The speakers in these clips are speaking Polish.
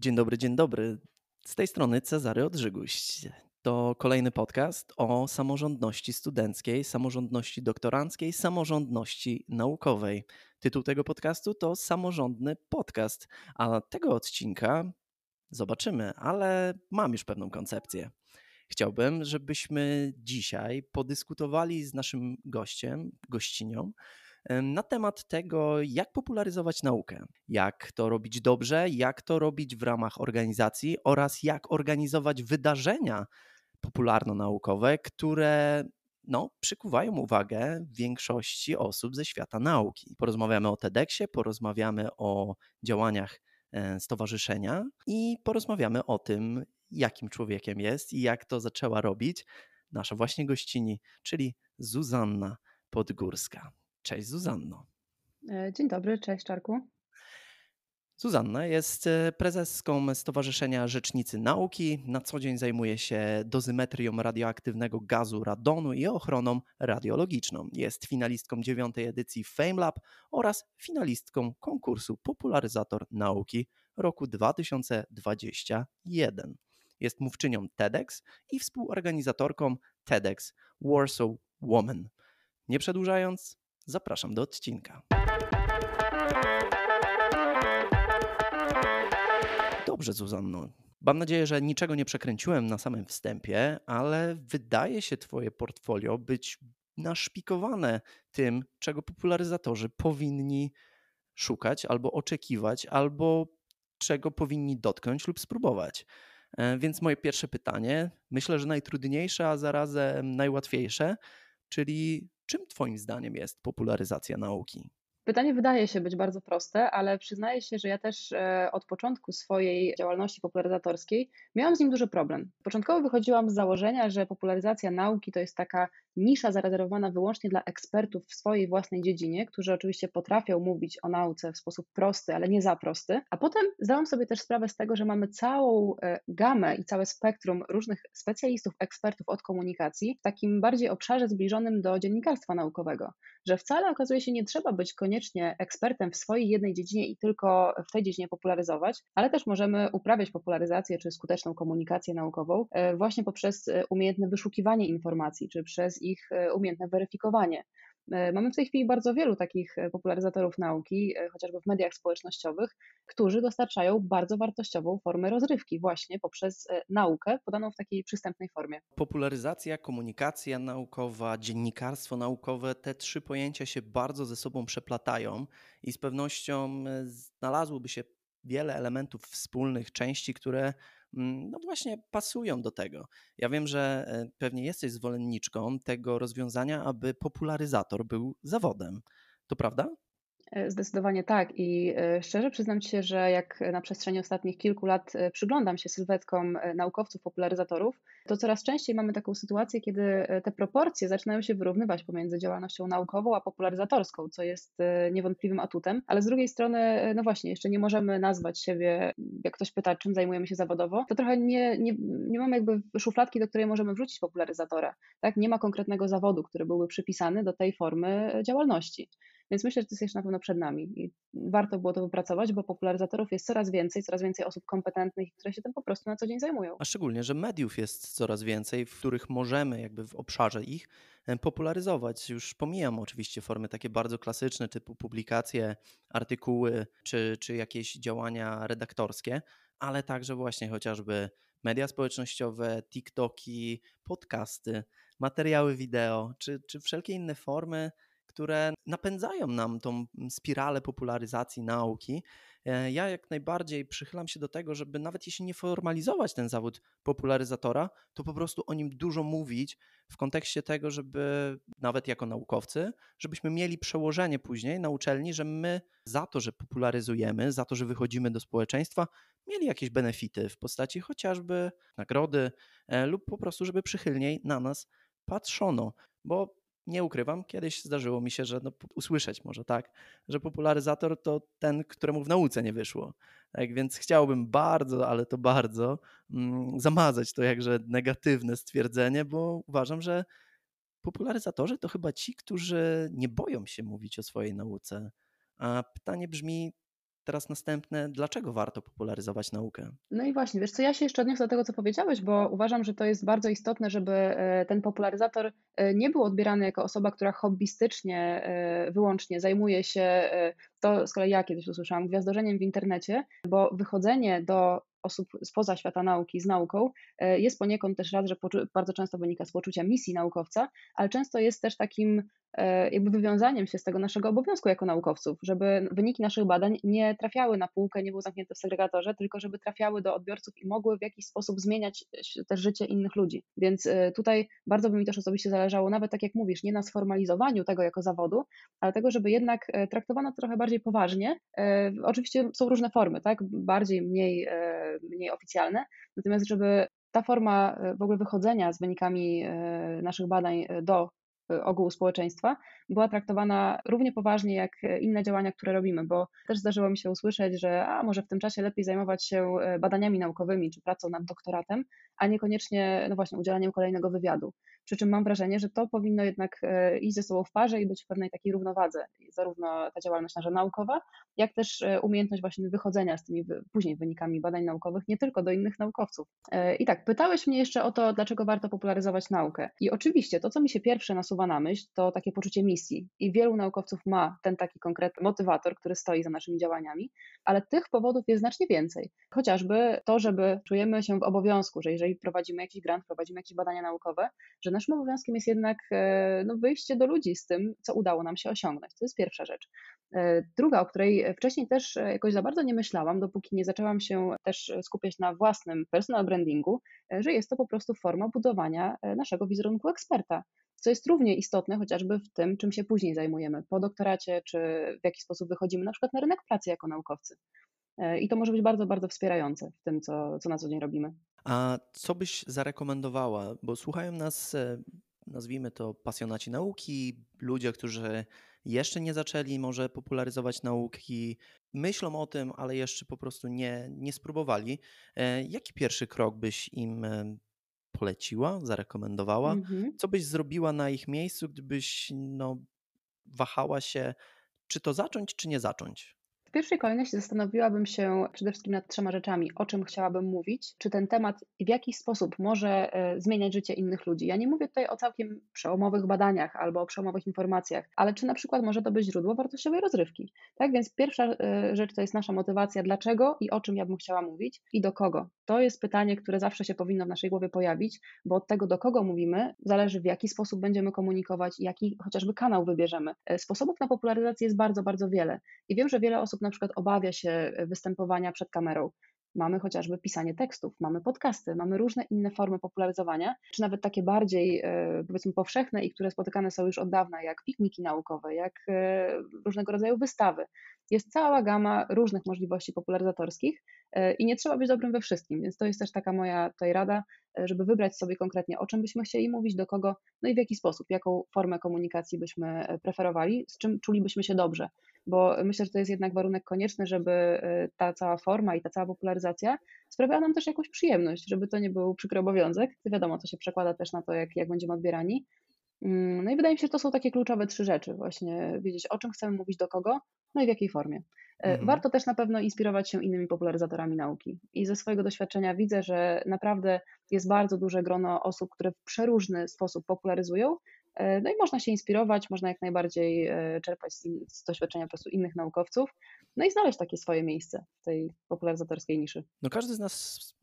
Dzień dobry. Z tej strony Cezary Odrzyguś. To kolejny podcast o samorządności studenckiej, samorządności doktoranckiej, samorządności naukowej. Tytuł tego podcastu to Samorządny Podcast, a tego odcinka zobaczymy, ale mam już pewną koncepcję. Chciałbym, żebyśmy dzisiaj podyskutowali z naszym gościnią, na temat tego, jak popularyzować naukę, jak to robić dobrze, jak to robić w ramach organizacji oraz jak organizować wydarzenia popularno-naukowe, które przykuwają uwagę większości osób ze świata nauki. Porozmawiamy o TEDxie, porozmawiamy o działaniach stowarzyszenia i porozmawiamy o tym, jakim człowiekiem jest i jak to zaczęła robić nasza właśnie gościni, czyli Zuzanna Podgórska. Cześć Zuzanno. Dzień dobry, cześć Czarku. Zuzanna jest prezeską Stowarzyszenia Rzecznicy Nauki. Na co dzień zajmuje się dozymetrią radioaktywnego gazu radonu i ochroną radiologiczną. Jest finalistką 9. edycji FameLab oraz finalistką konkursu Popularyzator Nauki roku 2021. Jest mówczynią TEDx i współorganizatorką TEDxWarsawWomen. Nie przedłużając, zapraszam do odcinka. Dobrze, Zuzanno. Mam nadzieję, że niczego nie przekręciłem na samym wstępie, ale wydaje się Twoje portfolio być naszpikowane tym, czego popularyzatorzy powinni szukać albo oczekiwać, albo czego powinni dotknąć lub spróbować. Więc moje pierwsze pytanie, myślę, że najtrudniejsze, a zarazem najłatwiejsze, czyli czym Twoim zdaniem jest popularyzacja nauki? Pytanie wydaje się być bardzo proste, ale przyznaję się, że ja też od początku swojej działalności popularyzatorskiej miałam z nim duży problem. Początkowo wychodziłam z założenia, że popularyzacja nauki to jest taka nisza zarezerwowana wyłącznie dla ekspertów w swojej własnej dziedzinie, którzy oczywiście potrafią mówić o nauce w sposób prosty, ale nie za prosty. A potem zdałam sobie też sprawę z tego, że mamy całą gamę i całe spektrum różnych specjalistów, ekspertów od komunikacji w takim bardziej obszarze zbliżonym do dziennikarstwa naukowego, że wcale okazuje się nie trzeba być koniecznie ekspertem w swojej jednej dziedzinie i tylko w tej dziedzinie popularyzować, ale też możemy uprawiać popularyzację czy skuteczną komunikację naukową właśnie poprzez umiejętne wyszukiwanie informacji czy przez ich umiejętne weryfikowanie. Mamy w tej chwili bardzo wielu takich popularyzatorów nauki, chociażby w mediach społecznościowych, którzy dostarczają bardzo wartościową formę rozrywki właśnie poprzez naukę podaną w takiej przystępnej formie. Popularyzacja, komunikacja naukowa, dziennikarstwo naukowe, te trzy pojęcia się bardzo ze sobą przeplatają i z pewnością znalazłoby się wiele elementów wspólnych, części, które właśnie pasują do tego. Ja wiem, że pewnie jesteś zwolenniczką tego rozwiązania, aby popularyzator był zawodem. To prawda? Zdecydowanie tak i szczerze przyznam Ci się, że jak na przestrzeni ostatnich kilku lat przyglądam się sylwetkom naukowców, popularyzatorów, to coraz częściej mamy taką sytuację, kiedy te proporcje zaczynają się wyrównywać pomiędzy działalnością naukową a popularyzatorską, co jest niewątpliwym atutem, ale z drugiej strony, jeszcze nie możemy nazwać siebie, jak ktoś pyta, czym zajmujemy się zawodowo, to trochę nie mamy jakby szufladki, do której możemy wrzucić popularyzatora, tak? Nie ma konkretnego zawodu, który byłby przypisany do tej formy działalności. Więc myślę, że to jest jeszcze na pewno przed nami i warto było to wypracować, bo popularyzatorów jest coraz więcej osób kompetentnych, które się tym po prostu na co dzień zajmują. A szczególnie, że mediów jest coraz więcej, w których możemy jakby w obszarze ich popularyzować. Już pomijam oczywiście formy takie bardzo klasyczne typu publikacje, artykuły czy jakieś działania redaktorskie, ale także właśnie chociażby media społecznościowe, TikToki, podcasty, materiały wideo czy wszelkie inne formy, które napędzają nam tą spiralę popularyzacji nauki. Ja jak najbardziej przychylam się do tego, żeby nawet jeśli nie formalizować ten zawód popularyzatora, to po prostu o nim dużo mówić w kontekście tego, żeby nawet jako naukowcy, żebyśmy mieli przełożenie później na uczelni, że my za to, że popularyzujemy, za to, że wychodzimy do społeczeństwa, mieli jakieś benefity w postaci chociażby nagrody lub po prostu, żeby przychylniej na nas patrzono, bo nie ukrywam, kiedyś zdarzyło mi się, że usłyszeć może tak, że popularyzator to ten, któremu w nauce nie wyszło. Tak więc chciałbym bardzo, ale to bardzo zamazać to jakże negatywne stwierdzenie, bo uważam, że popularyzatorzy to chyba ci, którzy nie boją się mówić o swojej nauce. A pytanie brzmi, Teraz następne, dlaczego warto popularyzować naukę? No i właśnie, wiesz co, ja się jeszcze odniosę do tego, co powiedziałeś, bo uważam, że to jest bardzo istotne, żeby ten popularyzator nie był odbierany jako osoba, która hobbystycznie wyłącznie zajmuje się, to z kolei ja kiedyś usłyszałam, gwiazdorzeniem w internecie, bo wychodzenie do osób spoza świata nauki z nauką jest poniekąd też raz, że bardzo często wynika z poczucia misji naukowca, ale często jest też takim jakby wywiązaniem się z tego naszego obowiązku jako naukowców, żeby wyniki naszych badań nie trafiały na półkę, nie były zamknięte w segregatorze, tylko żeby trafiały do odbiorców i mogły w jakiś sposób zmieniać też życie innych ludzi. Więc tutaj bardzo by mi też osobiście zależało, nawet tak jak mówisz, nie na sformalizowaniu tego jako zawodu, ale tego, żeby jednak traktowano to trochę bardziej poważnie. Oczywiście są różne formy, tak? Bardziej, mniej oficjalne, natomiast żeby ta forma w ogóle wychodzenia z wynikami naszych badań do ogółu społeczeństwa była traktowana równie poważnie jak inne działania, które robimy, bo też zdarzyło mi się usłyszeć, że może w tym czasie lepiej zajmować się badaniami naukowymi czy pracą nad doktoratem, a niekoniecznie, no właśnie, udzielaniem kolejnego wywiadu. Przy czym mam wrażenie, że to powinno jednak iść ze sobą w parze i być w pewnej takiej równowadze, zarówno ta działalność nasza naukowa, jak też umiejętność właśnie wychodzenia z tymi później wynikami badań naukowych, nie tylko do innych naukowców. I tak, pytałeś mnie jeszcze o to, dlaczego warto popularyzować naukę. I oczywiście to, co mi się pierwsze nasuwa na myśl, to takie poczucie misji. I wielu naukowców ma ten taki konkretny motywator, który stoi za naszymi działaniami, ale tych powodów jest znacznie więcej. Chociażby to, żeby czujemy się w obowiązku, że jeżeli prowadzimy jakiś grant, prowadzimy jakieś badania naukowe, że naszym obowiązkiem jest jednak wyjście do ludzi z tym, co udało nam się osiągnąć. To jest pierwsza rzecz. Druga, o której wcześniej też jakoś za bardzo nie myślałam, dopóki nie zaczęłam się też skupiać na własnym personal brandingu, że jest to po prostu forma budowania naszego wizerunku eksperta, co jest równie istotne chociażby w tym, czym się później zajmujemy po doktoracie, czy w jaki sposób wychodzimy na przykład na rynek pracy jako naukowcy. I to może być bardzo, bardzo wspierające w tym, co na co dzień robimy. A co byś zarekomendowała? Bo słuchają nas, nazwijmy to, pasjonaci nauki, ludzie, którzy jeszcze nie zaczęli może popularyzować nauki, myślą o tym, ale jeszcze po prostu nie spróbowali. Jaki pierwszy krok byś im poleciła, zarekomendowała? Co byś zrobiła na ich miejscu, gdybyś wahała się, czy to zacząć, czy nie zacząć? W pierwszej kolejności zastanowiłabym się przede wszystkim nad trzema rzeczami, o czym chciałabym mówić, czy ten temat w jakiś sposób może zmieniać życie innych ludzi. Ja nie mówię tutaj o całkiem przełomowych badaniach albo o przełomowych informacjach, ale czy na przykład może to być źródło wartościowej rozrywki. Tak więc pierwsza rzecz to jest nasza motywacja, dlaczego i o czym ja bym chciała mówić i do kogo. To jest pytanie, które zawsze się powinno w naszej głowie pojawić, bo od tego, do kogo mówimy, zależy, w jaki sposób będziemy komunikować, jaki chociażby kanał wybierzemy. Sposobów na popularyzację jest bardzo, bardzo wiele i wiem, że wiele osób na przykład obawia się występowania przed kamerą. Mamy chociażby pisanie tekstów, mamy podcasty, mamy różne inne formy popularyzowania, czy nawet takie bardziej, powiedzmy, powszechne i które spotykane są już od dawna, jak pikniki naukowe, jak różnego rodzaju wystawy. Jest cała gama różnych możliwości popularyzatorskich i nie trzeba być dobrym we wszystkim, więc to jest też taka moja tutaj rada, żeby wybrać sobie konkretnie, o czym byśmy chcieli mówić, do kogo, no i w jaki sposób, jaką formę komunikacji byśmy preferowali, z czym czulibyśmy się dobrze, bo myślę, że to jest jednak warunek konieczny, żeby ta cała forma i ta cała popularyzacja sprawiała nam też jakąś przyjemność, żeby to nie był przykry obowiązek, wiadomo, to się przekłada też na to, jak będziemy odbierani. No i wydaje mi się, że to są takie kluczowe trzy rzeczy, właśnie wiedzieć, o czym chcemy mówić, do kogo, no i w jakiej formie. Warto też na pewno inspirować się innymi popularyzatorami nauki i ze swojego doświadczenia widzę, że naprawdę jest bardzo duże grono osób, które w przeróżny sposób popularyzują, no i można się inspirować, można jak najbardziej czerpać z doświadczenia po prostu innych naukowców, no i znaleźć takie swoje miejsce w tej popularyzatorskiej niszy. No każdy z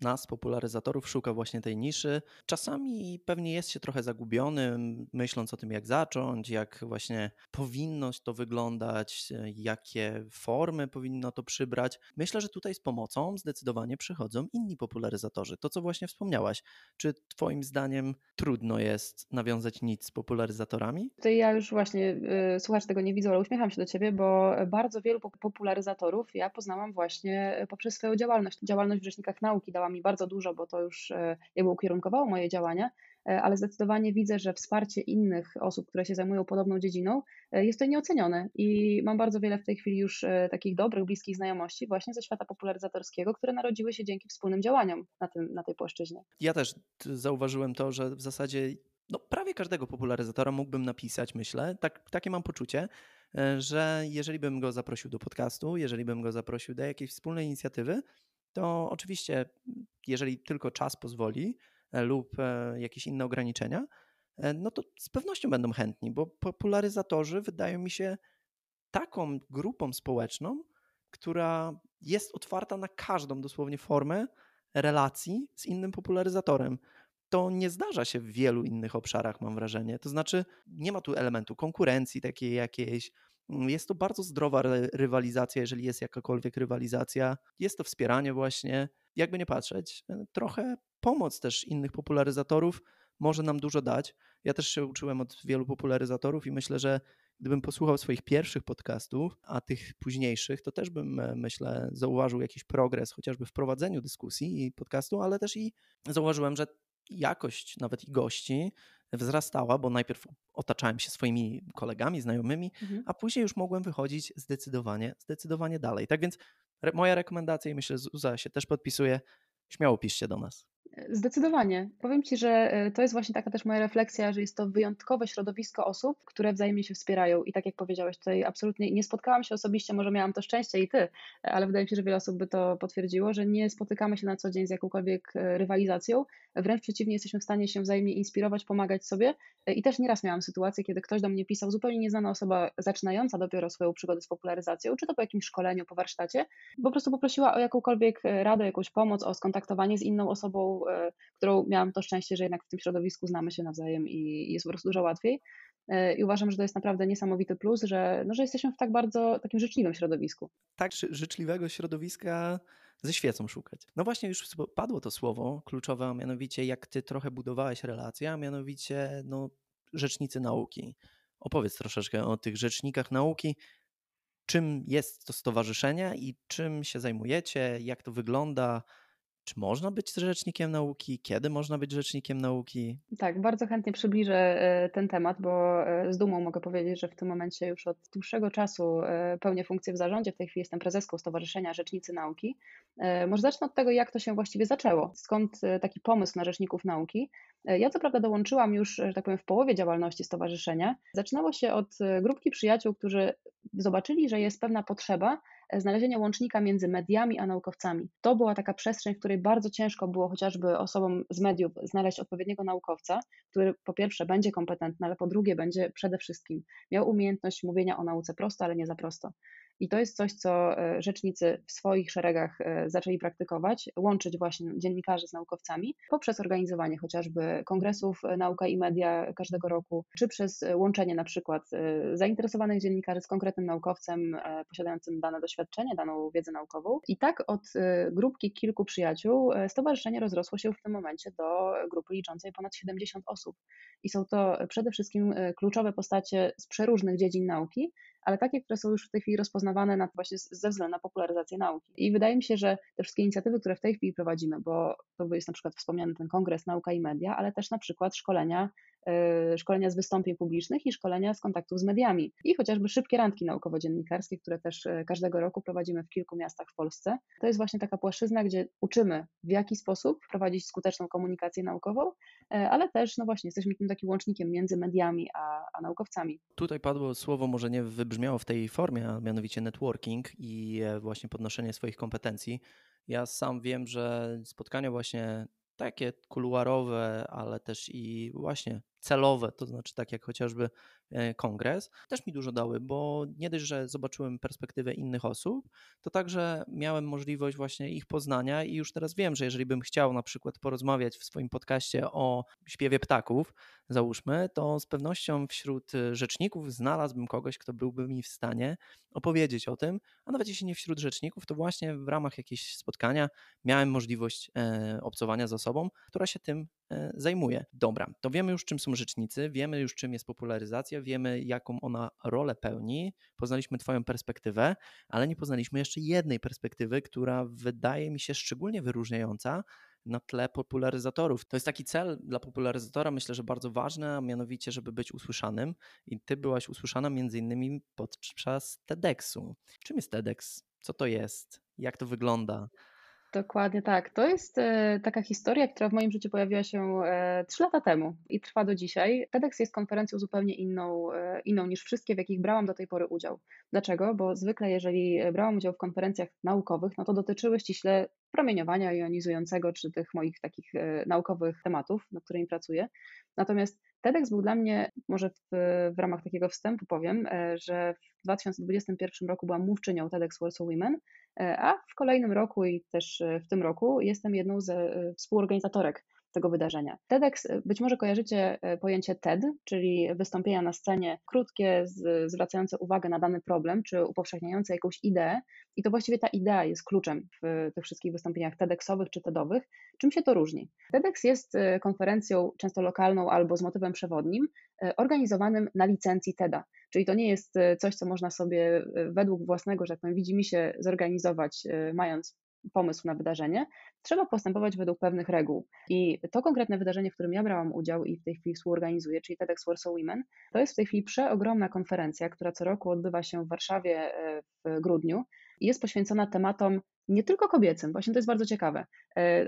nas popularyzatorów, szuka właśnie tej niszy. Czasami pewnie jest się trochę zagubionym, myśląc o tym, jak zacząć, jak właśnie powinno to wyglądać, jakie formy powinno to przybrać. Myślę, że tutaj z pomocą zdecydowanie przychodzą inni popularyzatorzy. To, co właśnie wspomniałaś. Czy twoim zdaniem trudno jest nawiązać nic z popularyzatorami? Tutaj ja już właśnie, słuchacz tego nie widzę, ale uśmiecham się do ciebie, bo bardzo wielu popularyzatorów ja poznałam właśnie poprzez swoją działalność. Działalność w Rzecznikach Nauki dała mi bardzo dużo, bo to już jakby ukierunkowało moje działania, ale zdecydowanie widzę, że wsparcie innych osób, które się zajmują podobną dziedziną, jest tutaj nieocenione i mam bardzo wiele w tej chwili już takich dobrych, bliskich znajomości właśnie ze świata popularyzatorskiego, które narodziły się dzięki wspólnym działaniom na tej płaszczyźnie. Ja też zauważyłem to, że w zasadzie prawie każdego popularyzatora mógłbym napisać, myślę, takie mam poczucie, że jeżeli bym go zaprosił do podcastu, jeżeli bym go zaprosił do jakiejś wspólnej inicjatywy, to oczywiście, jeżeli tylko czas pozwoli lub jakieś inne ograniczenia, no to z pewnością będą chętni, bo popularyzatorzy wydają mi się taką grupą społeczną, która jest otwarta na każdą dosłownie formę relacji z innym popularyzatorem. To nie zdarza się w wielu innych obszarach, mam wrażenie. To znaczy nie ma tu elementu konkurencji takiej jakiejś. Jest to bardzo zdrowa rywalizacja, jeżeli jest jakakolwiek rywalizacja. Jest to wspieranie właśnie, jakby nie patrzeć. Trochę pomoc też innych popularyzatorów może nam dużo dać. Ja też się uczyłem od wielu popularyzatorów i myślę, że gdybym posłuchał swoich pierwszych podcastów, a tych późniejszych, to też bym, myślę, zauważył jakiś progres chociażby w prowadzeniu dyskusji i podcastu, ale też i zauważyłem, że jakość nawet i gości wzrastała, bo najpierw otaczałem się swoimi kolegami, znajomymi, a później już mogłem wychodzić zdecydowanie dalej. Tak więc moja rekomendacja i myślę, że Zuza się też podpisuje, śmiało piszcie do nas. Zdecydowanie. Powiem Ci, że to jest właśnie taka też moja refleksja, że jest to wyjątkowe środowisko osób, które wzajemnie się wspierają i tak jak powiedziałeś tutaj absolutnie nie spotkałam się osobiście, może miałam to szczęście i Ty, ale wydaje mi się, że wiele osób by to potwierdziło, że nie spotykamy się na co dzień z jakąkolwiek rywalizacją, wręcz przeciwnie jesteśmy w stanie się wzajemnie inspirować, pomagać sobie i też nieraz miałam sytuację, kiedy ktoś do mnie pisał, zupełnie nieznana osoba zaczynająca dopiero swoją przygodę z popularyzacją, czy to po jakimś szkoleniu, po warsztacie, po prostu poprosiła o jakąkolwiek radę, jakąś pomoc, o skontaktowanie z inną osobą, którą miałam to szczęście, że jednak w tym środowisku znamy się nawzajem i jest po prostu dużo łatwiej. I uważam, że to jest naprawdę niesamowity plus, że, no, że jesteśmy w tak bardzo takim życzliwym środowisku. Tak, życzliwego środowiska ze świecą szukać. No właśnie już padło to słowo kluczowe, a mianowicie jak ty trochę budowałeś relacje, a mianowicie no, rzecznicy nauki. Opowiedz troszeczkę o tych rzecznikach nauki. Czym jest to stowarzyszenie i czym się zajmujecie, jak to wygląda? Czy można być rzecznikiem nauki? Kiedy można być rzecznikiem nauki? Tak, bardzo chętnie przybliżę ten temat, bo z dumą mogę powiedzieć, że w tym momencie już od dłuższego czasu pełnię funkcję w zarządzie. W tej chwili jestem prezeską Stowarzyszenia Rzecznicy Nauki. Może zacznę od tego, jak to się właściwie zaczęło. Skąd taki pomysł na rzeczników nauki? Ja co prawda dołączyłam już, że tak powiem, w połowie działalności stowarzyszenia. Zaczynało się od grupki przyjaciół, którzy zobaczyli, że jest pewna potrzeba znalezienia łącznika między mediami a naukowcami. To była taka przestrzeń, w której bardzo ciężko było chociażby osobom z mediów znaleźć odpowiedniego naukowca, który po pierwsze będzie kompetentny, ale po drugie będzie przede wszystkim miał umiejętność mówienia o nauce prosto, ale nie za prosto. I to jest coś, co rzecznicy w swoich szeregach zaczęli praktykować, łączyć właśnie dziennikarzy z naukowcami poprzez organizowanie chociażby kongresów Nauka i Media każdego roku, czy przez łączenie na przykład zainteresowanych dziennikarzy z konkretnym naukowcem posiadającym dane doświadczenie, daną wiedzę naukową. I tak od grupki kilku przyjaciół stowarzyszenie rozrosło się w tym momencie do grupy liczącej ponad 70 osób. I są to przede wszystkim kluczowe postacie z przeróżnych dziedzin nauki, ale takie, które są już w tej chwili rozpoznawane właśnie ze względu na popularyzację nauki. I wydaje mi się, że te wszystkie inicjatywy, które w tej chwili prowadzimy, bo to jest na przykład wspomniany ten kongres Nauka i Media, ale też na przykład szkolenia z wystąpień publicznych i szkolenia z kontaktów z mediami. I chociażby szybkie randki naukowo-dziennikarskie, które też każdego roku prowadzimy w kilku miastach w Polsce. To jest właśnie taka płaszczyzna, gdzie uczymy, w jaki sposób prowadzić skuteczną komunikację naukową, ale też no właśnie jesteśmy tym takim łącznikiem między mediami a naukowcami. Tutaj padło słowo, może nie wybrzmiało w tej formie, a mianowicie networking i właśnie podnoszenie swoich kompetencji. Ja sam wiem, że spotkania właśnie takie kuluarowe, ale też i właśnie celowe, to znaczy tak jak chociażby kongres, też mi dużo dały, bo nie dość, że zobaczyłem perspektywę innych osób, to także miałem możliwość właśnie ich poznania i już teraz wiem, że jeżeli bym chciał na przykład porozmawiać w swoim podcaście o śpiewie ptaków, załóżmy, to z pewnością wśród rzeczników znalazłbym kogoś, kto byłby mi w stanie opowiedzieć o tym, a nawet jeśli nie wśród rzeczników, to właśnie w ramach jakiegoś spotkania miałem możliwość obcowania z osobą, która się tym zajmuje. Dobra, to wiemy już, czym są rzecznicy, wiemy już, czym jest popularyzacja, wiemy, jaką ona rolę pełni, poznaliśmy Twoją perspektywę, ale nie poznaliśmy jeszcze jednej perspektywy, która wydaje mi się szczególnie wyróżniająca na tle popularyzatorów. To jest taki cel dla popularyzatora, myślę, że bardzo ważny, a mianowicie, żeby być usłyszanym i Ty byłaś usłyszana między innymi podczas TEDxu. Czym jest TEDx? Co to jest? Jak to wygląda? Dokładnie tak. To jest taka historia, która w moim życiu pojawiła się 3 lata temu i trwa do dzisiaj. TEDx jest konferencją zupełnie inną niż wszystkie, w jakich brałam do tej pory udział. Dlaczego? Bo zwykle jeżeli brałam udział w konferencjach naukowych, no to dotyczyły ściśle promieniowania jonizującego czy tych moich takich naukowych tematów, nad którymi pracuję. Natomiast TEDx był dla mnie, może w ramach takiego wstępu powiem, że w 2021 roku byłam mówczynią TEDxWarsawWomen, a w kolejnym roku i też w tym roku jestem jedną ze współorganizatorek tego wydarzenia. TEDx, być może kojarzycie pojęcie TED, czyli wystąpienia na scenie krótkie, zwracające uwagę na dany problem, czy upowszechniające jakąś ideę i to właściwie ta idea jest kluczem w tych wszystkich wystąpieniach TEDxowych czy TEDowych. Czym się to różni? TEDx jest konferencją często lokalną albo z motywem przewodnim, organizowanym na licencji TEDa, czyli to nie jest coś, co można sobie według własnego, że tak powiem, widzimisię zorganizować, mając pomysł na wydarzenie, trzeba postępować według pewnych reguł. I to konkretne wydarzenie, w którym ja brałam udział i w tej chwili współorganizuję, czyli TEDx Warsawwomen, to jest w tej chwili przeogromna konferencja, która co roku odbywa się w Warszawie w grudniu i jest poświęcona tematom nie tylko kobiecym, właśnie to jest bardzo ciekawe,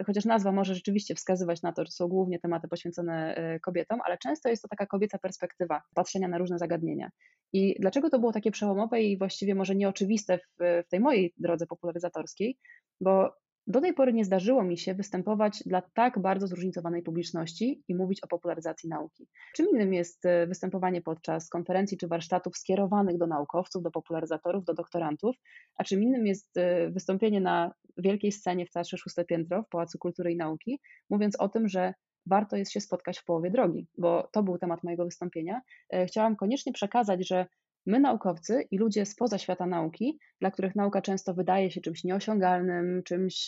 chociaż nazwa może rzeczywiście wskazywać na to, że są głównie tematy poświęcone kobietom, ale często jest to taka kobieca perspektywa patrzenia na różne zagadnienia. I dlaczego to było takie przełomowe i właściwie może nieoczywiste w tej mojej drodze popularyzatorskiej? Bo do tej pory nie zdarzyło mi się występować dla tak bardzo zróżnicowanej publiczności i mówić o popularyzacji nauki. Czym innym jest występowanie podczas konferencji czy warsztatów skierowanych do naukowców, do popularyzatorów, do doktorantów, a czym innym jest wystąpienie na wielkiej scenie w Teatrze 6. Piętro w Pałacu Kultury i Nauki, mówiąc o tym, że warto jest się spotkać w połowie drogi, bo to był temat mojego wystąpienia. Chciałam koniecznie przekazać, że my naukowcy i ludzie spoza świata nauki, dla których nauka często wydaje się czymś nieosiągalnym, czymś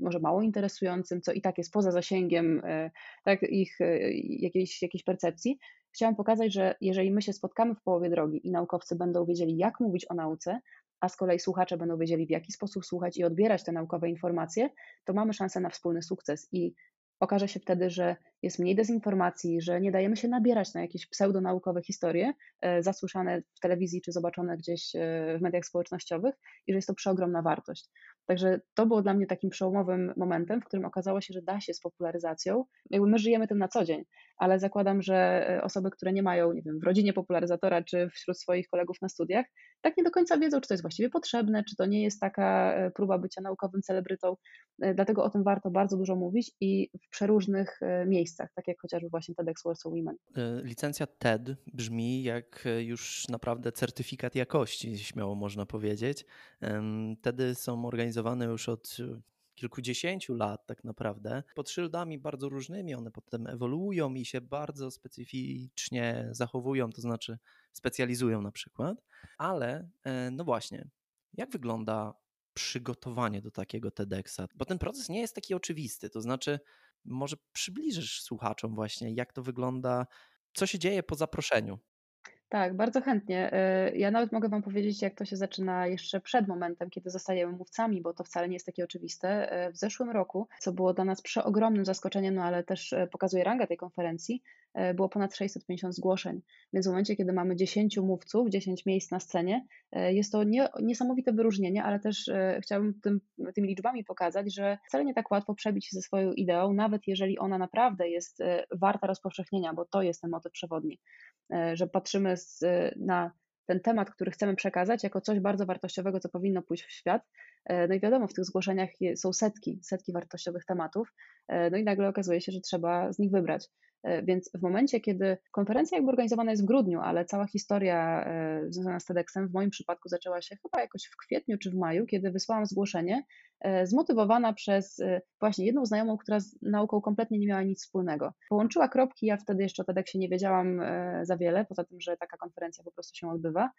może mało interesującym, co i tak jest poza zasięgiem tak, ich jakiejś percepcji, chciałam pokazać, że jeżeli my się spotkamy w połowie drogi i naukowcy będą wiedzieli, jak mówić o nauce, a z kolei słuchacze będą wiedzieli, w jaki sposób słuchać i odbierać te naukowe informacje, to mamy szansę na wspólny sukces i okaże się wtedy, że jest mniej dezinformacji, że nie dajemy się nabierać na jakieś pseudonaukowe historie zasłyszane w telewizji czy zobaczone gdzieś w mediach społecznościowych i że jest to przeogromna wartość. Także to było dla mnie takim przełomowym momentem, w którym okazało się, że da się z popularyzacją. Jakby my żyjemy tym na co dzień, ale zakładam, że osoby, które nie mają, nie wiem, w rodzinie popularyzatora czy wśród swoich kolegów na studiach, tak nie do końca wiedzą, czy to jest właściwie potrzebne, czy to nie jest taka próba bycia naukowym celebrytą. Dlatego o tym warto bardzo dużo mówić i w przeróżnych miejscach, tak jak chociażby właśnie TEDx Warsawwomen. Licencja TED brzmi jak już naprawdę certyfikat jakości, śmiało można powiedzieć. TEDy są organizowane już od kilkudziesięciu lat tak naprawdę, pod szyldami bardzo różnymi, one potem ewoluują i się bardzo specyficznie zachowują, to znaczy specjalizują na przykład, ale no właśnie, jak wygląda przygotowanie do takiego TEDxa? Bo ten proces nie jest taki oczywisty, to znaczy może przybliżysz słuchaczom właśnie, jak to wygląda, co się dzieje po zaproszeniu? Tak, bardzo chętnie. Ja nawet mogę Wam powiedzieć, jak to się zaczyna jeszcze przed momentem, kiedy zostajemy mówcami, bo to wcale nie jest takie oczywiste. W zeszłym roku, co było dla nas przeogromnym zaskoczeniem, no ale też pokazuje rangę tej konferencji, było ponad 650 zgłoszeń, więc w momencie, kiedy mamy 10 mówców, 10 miejsc na scenie, jest to niesamowite wyróżnienie, ale też chciałabym tymi liczbami pokazać, że wcale nie tak łatwo przebić się ze swoją ideą, nawet jeżeli ona naprawdę jest warta rozpowszechnienia, bo to jest ten motyw przewodni, że patrzymy na ten temat, który chcemy przekazać, jako coś bardzo wartościowego, co powinno pójść w świat. No i wiadomo, w tych zgłoszeniach są setki wartościowych tematów, no i nagle okazuje się, że trzeba z nich wybrać. Więc w momencie, kiedy konferencja jakby organizowana jest w grudniu, ale cała historia związana z TEDxem w moim przypadku zaczęła się chyba jakoś w kwietniu czy w maju, kiedy wysłałam zgłoszenie, zmotywowana przez właśnie jedną znajomą, która z nauką kompletnie nie miała nic wspólnego. Połączyła kropki, ja wtedy jeszcze o TEDxie nie wiedziałam za wiele, poza tym, że taka konferencja po prostu się odbywa.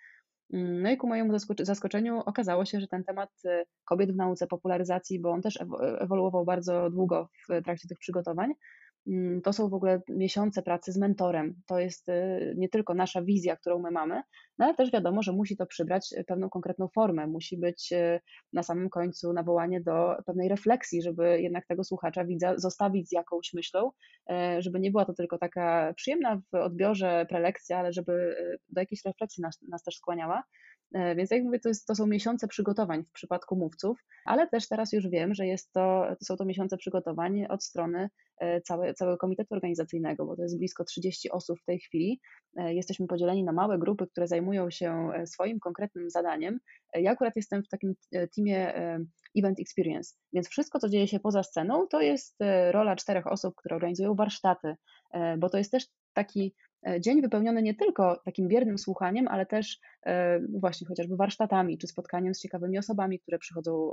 No i ku mojemu zaskoczeniu okazało się, że ten temat kobiet w nauce, popularyzacji, bo on też ewoluował bardzo długo w trakcie tych przygotowań, to są w ogóle miesiące pracy z mentorem, to jest nie tylko nasza wizja, którą my mamy, No ale też wiadomo, że musi to przybrać pewną konkretną formę, musi być na samym końcu nawołanie do pewnej refleksji, żeby jednak tego słuchacza, widza zostawić z jakąś myślą, żeby nie była to tylko taka przyjemna w odbiorze prelekcja, ale żeby do jakiejś refleksji nas też skłaniała. Więc jak mówię, to są miesiące przygotowań w przypadku mówców, ale też teraz już wiem, że są to miesiące przygotowań od strony całego komitetu organizacyjnego, bo to jest blisko 30 osób w tej chwili. Jesteśmy podzieleni na małe grupy, które zajmują się swoim konkretnym zadaniem. Ja akurat jestem w takim teamie Event Experience, więc wszystko, co dzieje się poza sceną, to jest rola 4 osób, które organizują warsztaty, bo to jest też taki dzień wypełniony nie tylko takim biernym słuchaniem, ale też właśnie chociażby warsztatami czy spotkaniem z ciekawymi osobami, które przychodzą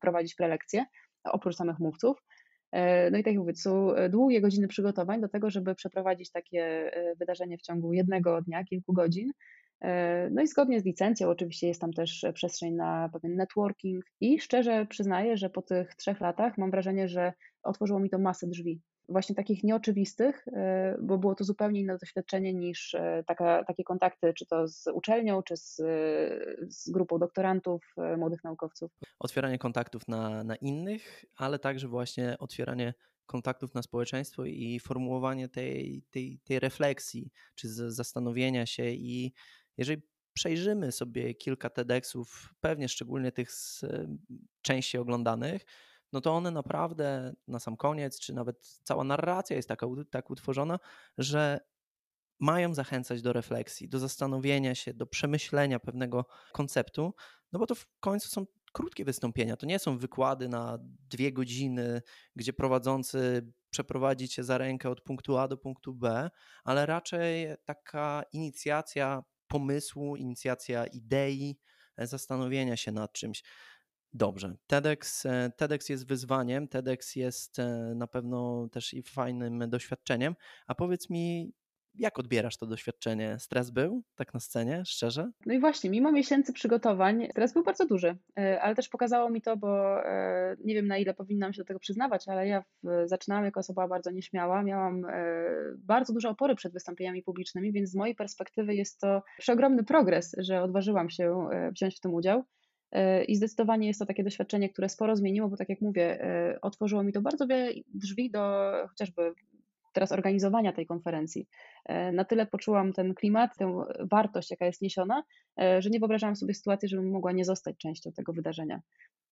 prowadzić prelekcje, oprócz samych mówców. No i tak jak mówię, są długie godziny przygotowań do tego, żeby przeprowadzić takie wydarzenie w ciągu jednego dnia, kilku godzin. No i zgodnie z licencją oczywiście jest tam też przestrzeń na pewien networking i szczerze przyznaję, że po tych 3 latach mam wrażenie, że otworzyło mi to masę drzwi. Właśnie takich nieoczywistych, bo było to zupełnie inne doświadczenie niż takie kontakty, czy to z uczelnią, czy z grupą doktorantów, młodych naukowców. Otwieranie kontaktów na innych, ale także właśnie otwieranie kontaktów na społeczeństwo i formułowanie tej refleksji, czy zastanowienia się. I jeżeli przejrzymy sobie kilka TEDxów, pewnie szczególnie tych częściej oglądanych, no to one naprawdę na sam koniec, czy nawet cała narracja jest tak utworzona, że mają zachęcać do refleksji, do zastanowienia się, do przemyślenia pewnego konceptu, no bo to w końcu są krótkie wystąpienia, to nie są wykłady na 2 godziny, gdzie prowadzący przeprowadzi cię za rękę od punktu A do punktu B, ale raczej taka inicjacja pomysłu, inicjacja idei, zastanowienia się nad czymś. Dobrze, TEDx jest wyzwaniem, TEDx jest na pewno też i fajnym doświadczeniem, a powiedz mi, jak odbierasz to doświadczenie? Stres był tak na scenie, szczerze? No i właśnie, mimo miesięcy przygotowań stres był bardzo duży, ale też pokazało mi to, bo nie wiem, na ile powinnam się do tego przyznawać, ale ja zaczynałam jako osoba bardzo nieśmiała, miałam bardzo duże opory przed wystąpieniami publicznymi, więc z mojej perspektywy jest to przeogromny progres, że odważyłam się wziąć w tym udział. I zdecydowanie jest to takie doświadczenie, które sporo zmieniło, bo tak jak mówię, otworzyło mi to bardzo wiele drzwi do chociażby teraz organizowania tej konferencji. Na tyle poczułam ten klimat, tę wartość, jaka jest niesiona, że nie wyobrażałam sobie sytuacji, żebym mogła nie zostać częścią tego wydarzenia.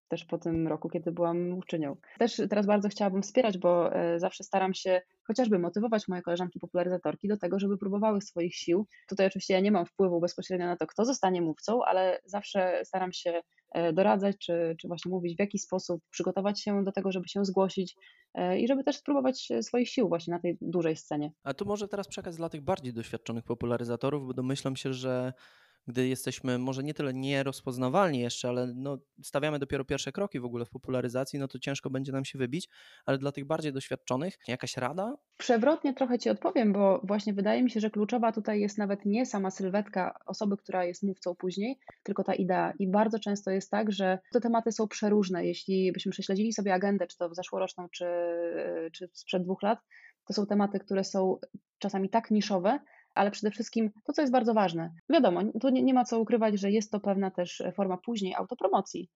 Też po tym roku, kiedy byłam mówczynią. Też teraz bardzo chciałabym wspierać, bo zawsze staram się chociażby motywować moje koleżanki popularyzatorki do tego, żeby próbowały swoich sił. Tutaj oczywiście ja nie mam wpływu bezpośrednio na to, kto zostanie mówcą, ale zawsze staram się doradzać, czy właśnie mówić, w jaki sposób przygotować się do tego, żeby się zgłosić i żeby też spróbować swoich sił właśnie na tej dużej scenie. A tu może teraz przekaz dla tych bardziej doświadczonych popularyzatorów, bo domyślam się, że gdy jesteśmy może nie tyle nierozpoznawalni jeszcze, ale no stawiamy dopiero pierwsze kroki w ogóle w popularyzacji, no to ciężko będzie nam się wybić, ale dla tych bardziej doświadczonych jakaś rada? Przewrotnie trochę Ci odpowiem, bo właśnie wydaje mi się, że kluczowa tutaj jest nawet nie sama sylwetka osoby, która jest mówcą później, tylko ta idea. I bardzo często jest tak, że te tematy są przeróżne. Jeśli byśmy prześledzili sobie agendę, czy to zeszłoroczną, czy sprzed 2 lat, to są tematy, które są czasami tak niszowe, ale przede wszystkim to, co jest bardzo ważne. Wiadomo, tu nie ma co ukrywać, że jest to pewna też forma później autopromocji.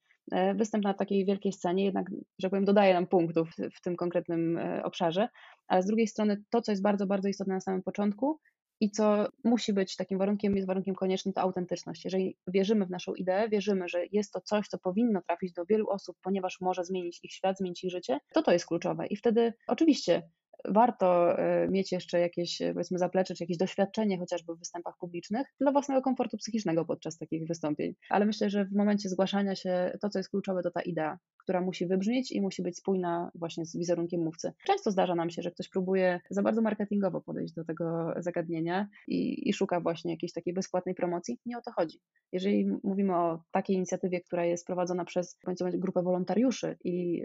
Występ na takiej wielkiej scenie jednak, że powiem, dodaje nam punktów w tym konkretnym obszarze, ale z drugiej strony to, co jest bardzo, bardzo istotne na samym początku i co musi być takim warunkiem, jest warunkiem koniecznym, to autentyczność. Jeżeli wierzymy w naszą ideę, wierzymy, że jest to coś, co powinno trafić do wielu osób, ponieważ może zmienić ich świat, zmienić ich życie, to jest kluczowe i wtedy oczywiście warto mieć jeszcze jakieś, powiedzmy, zaplecze, czy jakieś doświadczenie chociażby w występach publicznych dla własnego komfortu psychicznego podczas takich wystąpień. Ale myślę, że w momencie zgłaszania się to, co jest kluczowe, to ta idea, która musi wybrzmieć i musi być spójna właśnie z wizerunkiem mówcy. Często zdarza nam się, że ktoś próbuje za bardzo marketingowo podejść do tego zagadnienia i szuka właśnie jakiejś takiej bezpłatnej promocji. Nie o to chodzi. Jeżeli mówimy o takiej inicjatywie, która jest prowadzona przez grupę wolontariuszy i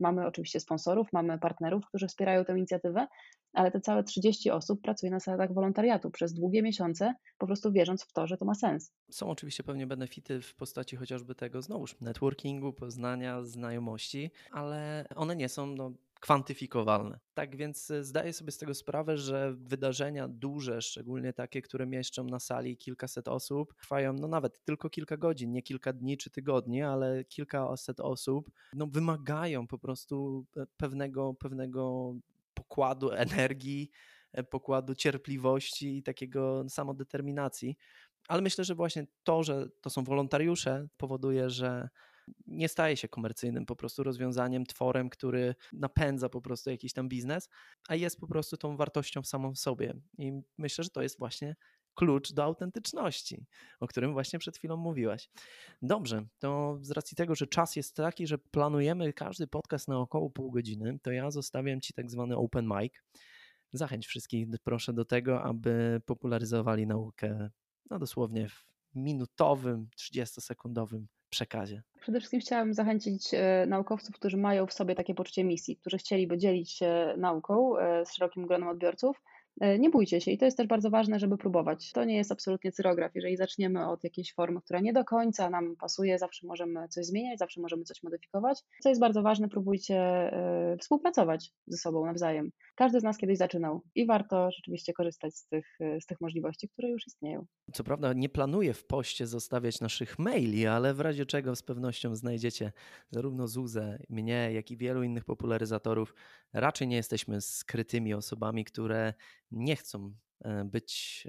mamy oczywiście sponsorów, mamy partnerów, którzy wspierają tę inicjatywę, ale te całe 30 osób pracuje na zasadach wolontariatu przez długie miesiące, po prostu wierząc w to, że to ma sens. Są oczywiście pewnie benefity w postaci chociażby tego znowuż networkingu, poznania, znajomości, ale one nie są kwantyfikowalne. Tak więc zdaję sobie z tego sprawę, że wydarzenia duże, szczególnie takie, które mieszczą na sali kilkaset osób, trwają no nawet tylko kilka godzin, nie kilka dni czy tygodni, ale kilkaset osób, no wymagają po prostu pewnego pokładu energii, pokładu cierpliwości i takiego samodeterminacji. Ale myślę, że właśnie to, że to są wolontariusze, powoduje, że nie staje się komercyjnym po prostu rozwiązaniem, tworem, który napędza po prostu jakiś tam biznes, a jest po prostu tą wartością samą w sobie. I myślę, że to jest właśnie klucz do autentyczności, o którym właśnie przed chwilą mówiłaś. Dobrze, to z racji tego, że czas jest taki, że planujemy każdy podcast na około pół godziny, to ja zostawiam Ci tak zwany open mic. Zachęć wszystkich proszę do tego, aby popularyzowali naukę no dosłownie w minutowym, 30-sekundowym przekazie. Przede wszystkim chciałam zachęcić naukowców, którzy mają w sobie takie poczucie misji, którzy chcieliby dzielić się nauką z szerokim gronem odbiorców. Nie bójcie się i to jest też bardzo ważne, żeby próbować. To nie jest absolutnie cyrograf. Jeżeli zaczniemy od jakiejś formy, która nie do końca nam pasuje, zawsze możemy coś zmieniać, zawsze możemy coś modyfikować. Co jest bardzo ważne, próbujcie współpracować ze sobą nawzajem. Każdy z nas kiedyś zaczynał i warto rzeczywiście korzystać z tych możliwości, które już istnieją. Co prawda nie planuję w poście zostawiać naszych maili, ale w razie czego z pewnością znajdziecie zarówno Zuzę, mnie, jak i wielu innych popularyzatorów. Raczej nie jesteśmy skrytymi osobami, które nie chcą być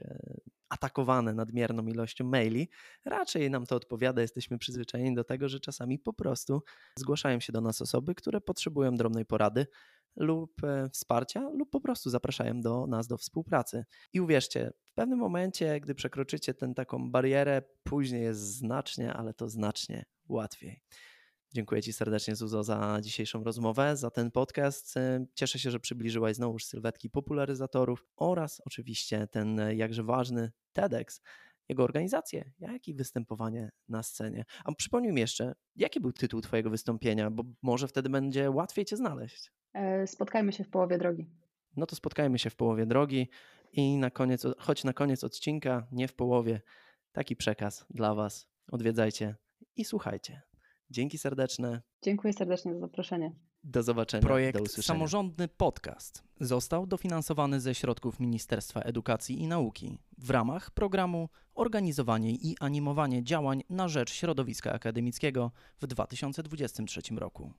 atakowane nadmierną ilością maili. Raczej nam to odpowiada, jesteśmy przyzwyczajeni do tego, że czasami po prostu zgłaszają się do nas osoby, które potrzebują drobnej porady lub wsparcia, lub po prostu zapraszają do nas do współpracy. I uwierzcie, w pewnym momencie, gdy przekroczycie tę taką barierę, później jest znacznie, ale to znacznie łatwiej. Dziękuję Ci serdecznie, Zuzo, za dzisiejszą rozmowę, za ten podcast. Cieszę się, że przybliżyłaś znowuż sylwetki popularyzatorów oraz oczywiście ten jakże ważny TEDx, jego organizację, jak i występowanie na scenie. A przypomnij mi jeszcze, jaki był tytuł Twojego wystąpienia, bo może wtedy będzie łatwiej Cię znaleźć. Spotkajmy się w połowie drogi. No to spotkajmy się w połowie drogi i na koniec, choć na koniec odcinka, nie w połowie, taki przekaz dla Was. Odwiedzajcie i słuchajcie. Dzięki serdeczne. Dziękuję serdecznie za zaproszenie. Do zobaczenia. Projekt do usłyszenia. Samorządny Podcast został dofinansowany ze środków Ministerstwa Edukacji i Nauki w ramach programu Organizowanie i animowanie działań na rzecz środowiska akademickiego w 2023 roku.